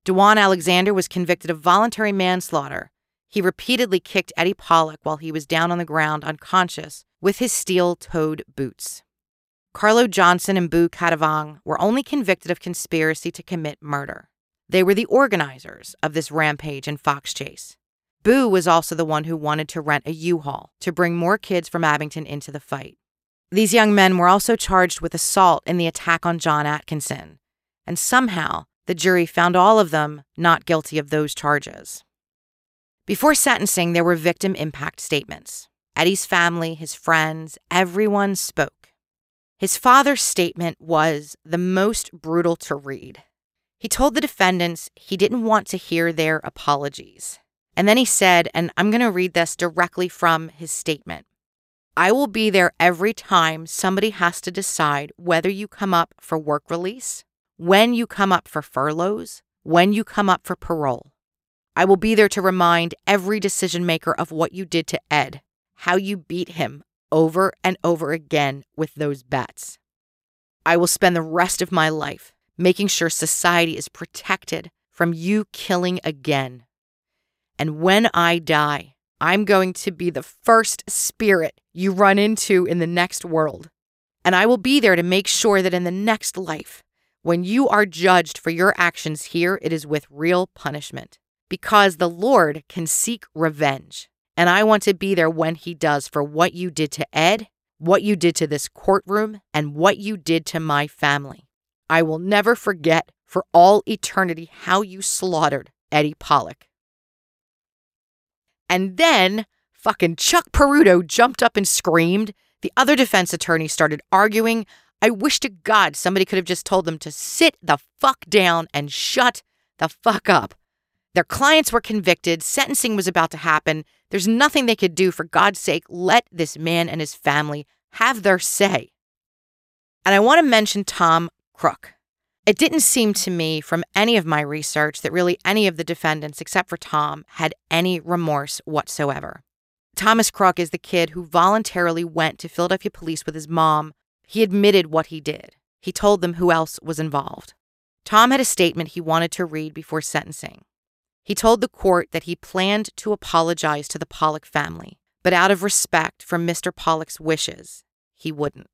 Dwan Alexander was convicted of voluntary manslaughter. He repeatedly kicked Eddie Polec while he was down on the ground unconscious with his steel-toed boots. Carlo Johnson and Boo Katavong were only convicted of conspiracy to commit murder. They were the organizers of this rampage in Fox Chase. Boo was also the one who wanted to rent a U-Haul to bring more kids from Abington into the fight. These young men were also charged with assault in the attack on John Atkinson, and somehow the jury found all of them not guilty of those charges. Before sentencing, there were victim impact statements. Eddie's family, his friends, everyone spoke. His father's statement was the most brutal to read. He told the defendants he didn't want to hear their apologies. And then he said, and I'm going to read this directly from his statement, "I will be there every time somebody has to decide whether you come up for work release, when you come up for furloughs, when you come up for parole. I will be there to remind every decision maker of what you did to Ed, how you beat him over and over again with those bats. I will spend the rest of my life making sure society is protected from you killing again. And when I die, I'm going to be the first spirit you run into in the next world. And I will be there to make sure that in the next life, when you are judged for your actions here, it is with real punishment. Because the Lord can seek revenge. And I want to be there when he does for what you did to Ed, what you did to this courtroom, and what you did to my family. I will never forget for all eternity how you slaughtered Eddie Polec." And then fucking Chuck Peruto jumped up and screamed. The other defense attorney started arguing. I wish to God somebody could have just told them to sit the fuck down and shut the fuck up. Their clients were convicted. Sentencing was about to happen. There's nothing they could do. For God's sake, let this man and his family have their say. And I want to mention Tom Crook. It didn't seem to me from any of my research that really any of the defendants, except for Tom, had any remorse whatsoever. Thomas Crook is the kid who voluntarily went to Philadelphia police with his mom. He admitted what he did. He told them who else was involved. Tom had a statement he wanted to read before sentencing. He told the court that he planned to apologize to the Polec family, but out of respect for Mr. Pollec's wishes, he wouldn't.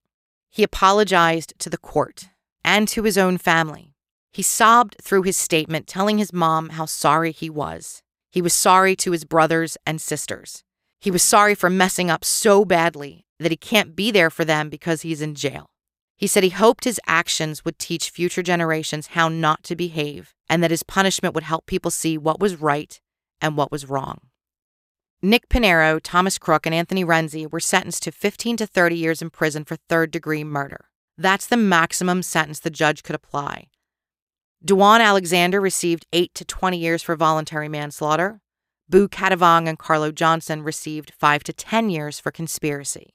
He apologized to the court and to his own family. He sobbed through his statement, telling his mom how sorry he was. He was sorry to his brothers and sisters. He was sorry for messing up so badly that he can't be there for them because he's in jail. He said he hoped his actions would teach future generations how not to behave and that his punishment would help people see what was right and what was wrong. Nick Pinero, Thomas Crook, and Anthony Renzi were sentenced to 15 to 30 years in prison for third-degree murder. That's the maximum sentence the judge could apply. Dwan Alexander received 8 to 20 years for voluntary manslaughter. Boo Katavong and Carlo Johnson received 5 to 10 years for conspiracy.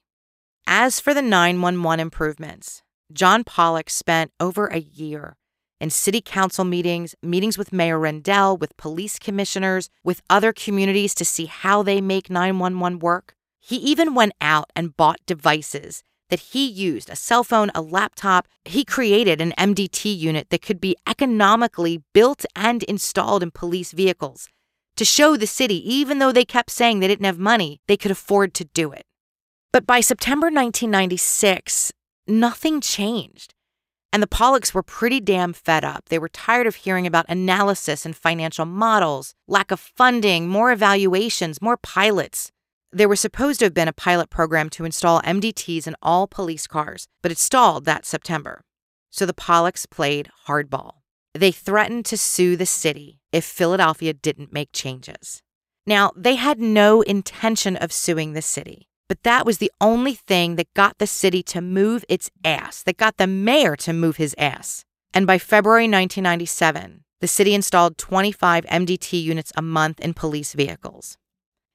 As for the 911 improvements, John Polec spent over a year in city council meetings, meetings with Mayor Rendell, with police commissioners, with other communities to see how they make 911 work. He even went out and bought devices that he used, a cell phone, a laptop. He created an MDT unit that could be economically built and installed in police vehicles to show the city, even though they kept saying they didn't have money, they could afford to do it. But by September 1996, nothing changed, and the Polecs were pretty damn fed up. They were tired of hearing about analysis and financial models, lack of funding, more evaluations, more pilots. There was supposed to have been a pilot program to install MDTs in all police cars, but it stalled that September. So the Polecs played hardball. They threatened to sue the city if Philadelphia didn't make changes. Now, they had no intention of suing the city. But that was the only thing that got the city to move its ass, that got the mayor to move his ass. And by February 1997, the city installed 25 MDT units a month in police vehicles.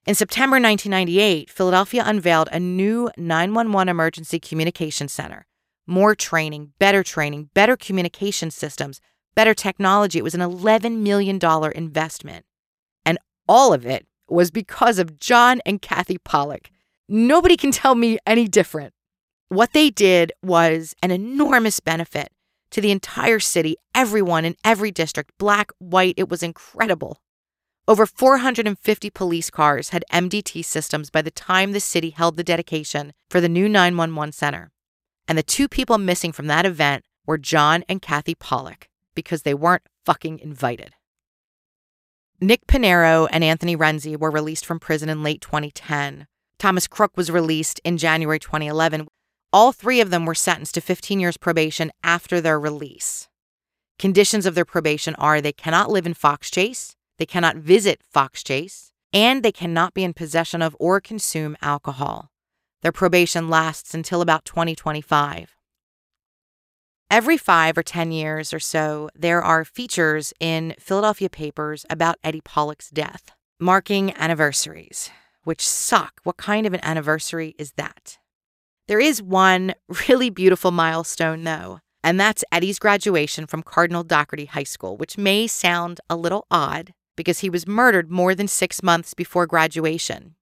In September 1998, Philadelphia unveiled a new 911 Emergency Communication Center. More training, better communication systems, better technology. It was an $11 million investment. And all of it was because of John and Kathy Polec. Nobody can tell me any different. What they did was an enormous benefit to the entire city, everyone in every district, black, white. It was incredible. Over 450 police cars had MDT systems by the time the city held the dedication for the new 911 center. And the two people missing from that event were John and Kathy Polec, because they weren't fucking invited. Nick Pinero and Anthony Renzi were released from prison in late 2010. Thomas Crook was released in January 2011. All three of them were sentenced to 15 years probation after their release. Conditions of their probation are they cannot live in Fox Chase, they cannot visit Fox Chase, and they cannot be in possession of or consume alcohol. Their probation lasts until about 2025. Every 5 or 10 years or so, there are features in Philadelphia papers about Eddie Polec's death, marking anniversaries, which suck. What kind of an anniversary is that? There is one really beautiful milestone, though, and that's Eddie's graduation from Cardinal Dougherty High School, which may sound a little odd because he was murdered more than 6 months before graduation.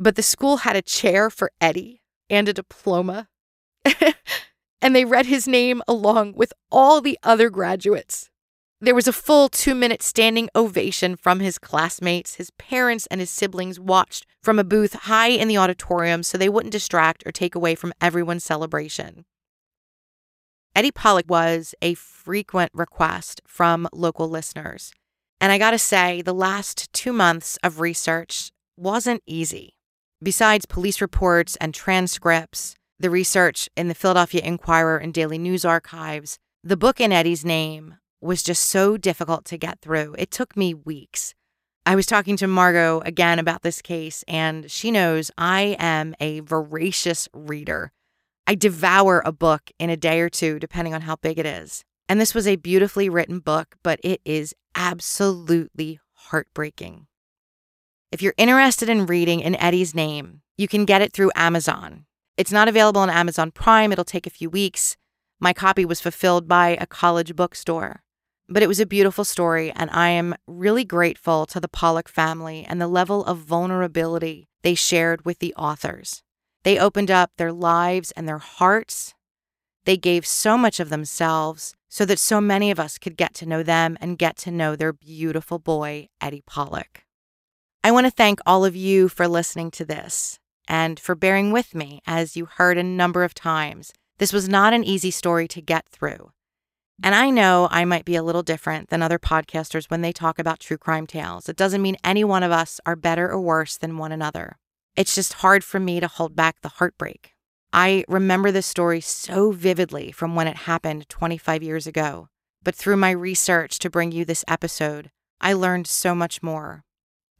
But the school had a chair for Eddie and a diploma, and they read his name along with all the other graduates. There was a full 2-minute standing ovation from his classmates. His parents and his siblings watched from a booth high in the auditorium so they wouldn't distract or take away from everyone's celebration. Eddie Polec was a frequent request from local listeners. And I gotta say, the last 2 months of research wasn't easy. Besides police reports and transcripts, the research in the Philadelphia Inquirer and Daily News archives, the book In Eddie's Name was just so difficult to get through. It took me weeks. I was talking to Margot again about this case, and she knows I am a voracious reader. I devour a book in a day or two, depending on how big it is. And this was a beautifully written book, but it is absolutely heartbreaking. If you're interested in reading In Eddie's Name, you can get it through Amazon. It's not available on Amazon Prime. It'll take a few weeks. My copy was fulfilled by a college bookstore. But it was a beautiful story, and I am really grateful to the Polec family and the level of vulnerability they shared with the authors. They opened up their lives and their hearts. They gave so much of themselves so that so many of us could get to know them and get to know their beautiful boy, Eddie Polec. I want to thank all of you for listening to this and for bearing with me, as you heard a number of times. This was not an easy story to get through. And I know I might be a little different than other podcasters when they talk about true crime tales. It doesn't mean any one of us are better or worse than one another. It's just hard for me to hold back the heartbreak. I remember this story so vividly from when it happened 25 years ago. But through my research to bring you this episode, I learned so much more.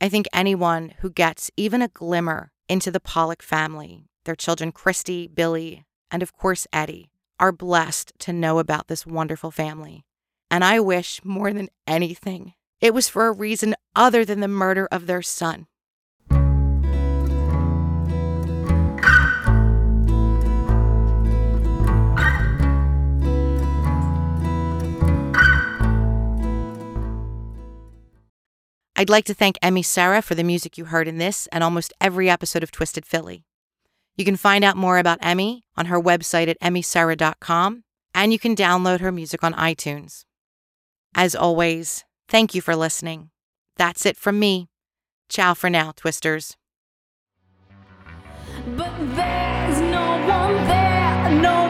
I think anyone who gets even a glimmer into the Polec family, their children Christy, Billy, and of course Eddie, are blessed to know about this wonderful family. And I wish more than anything it was for a reason other than the murder of their son. I'd like to thank Emmy Sarah for the music you heard in this and almost every episode of Twisted Philly. You can find out more about Emmy on her website at emmysarah.com, and you can download her music on iTunes. As always, thank you for listening. That's it from me. Ciao for now, Twisters. But there's no one there, no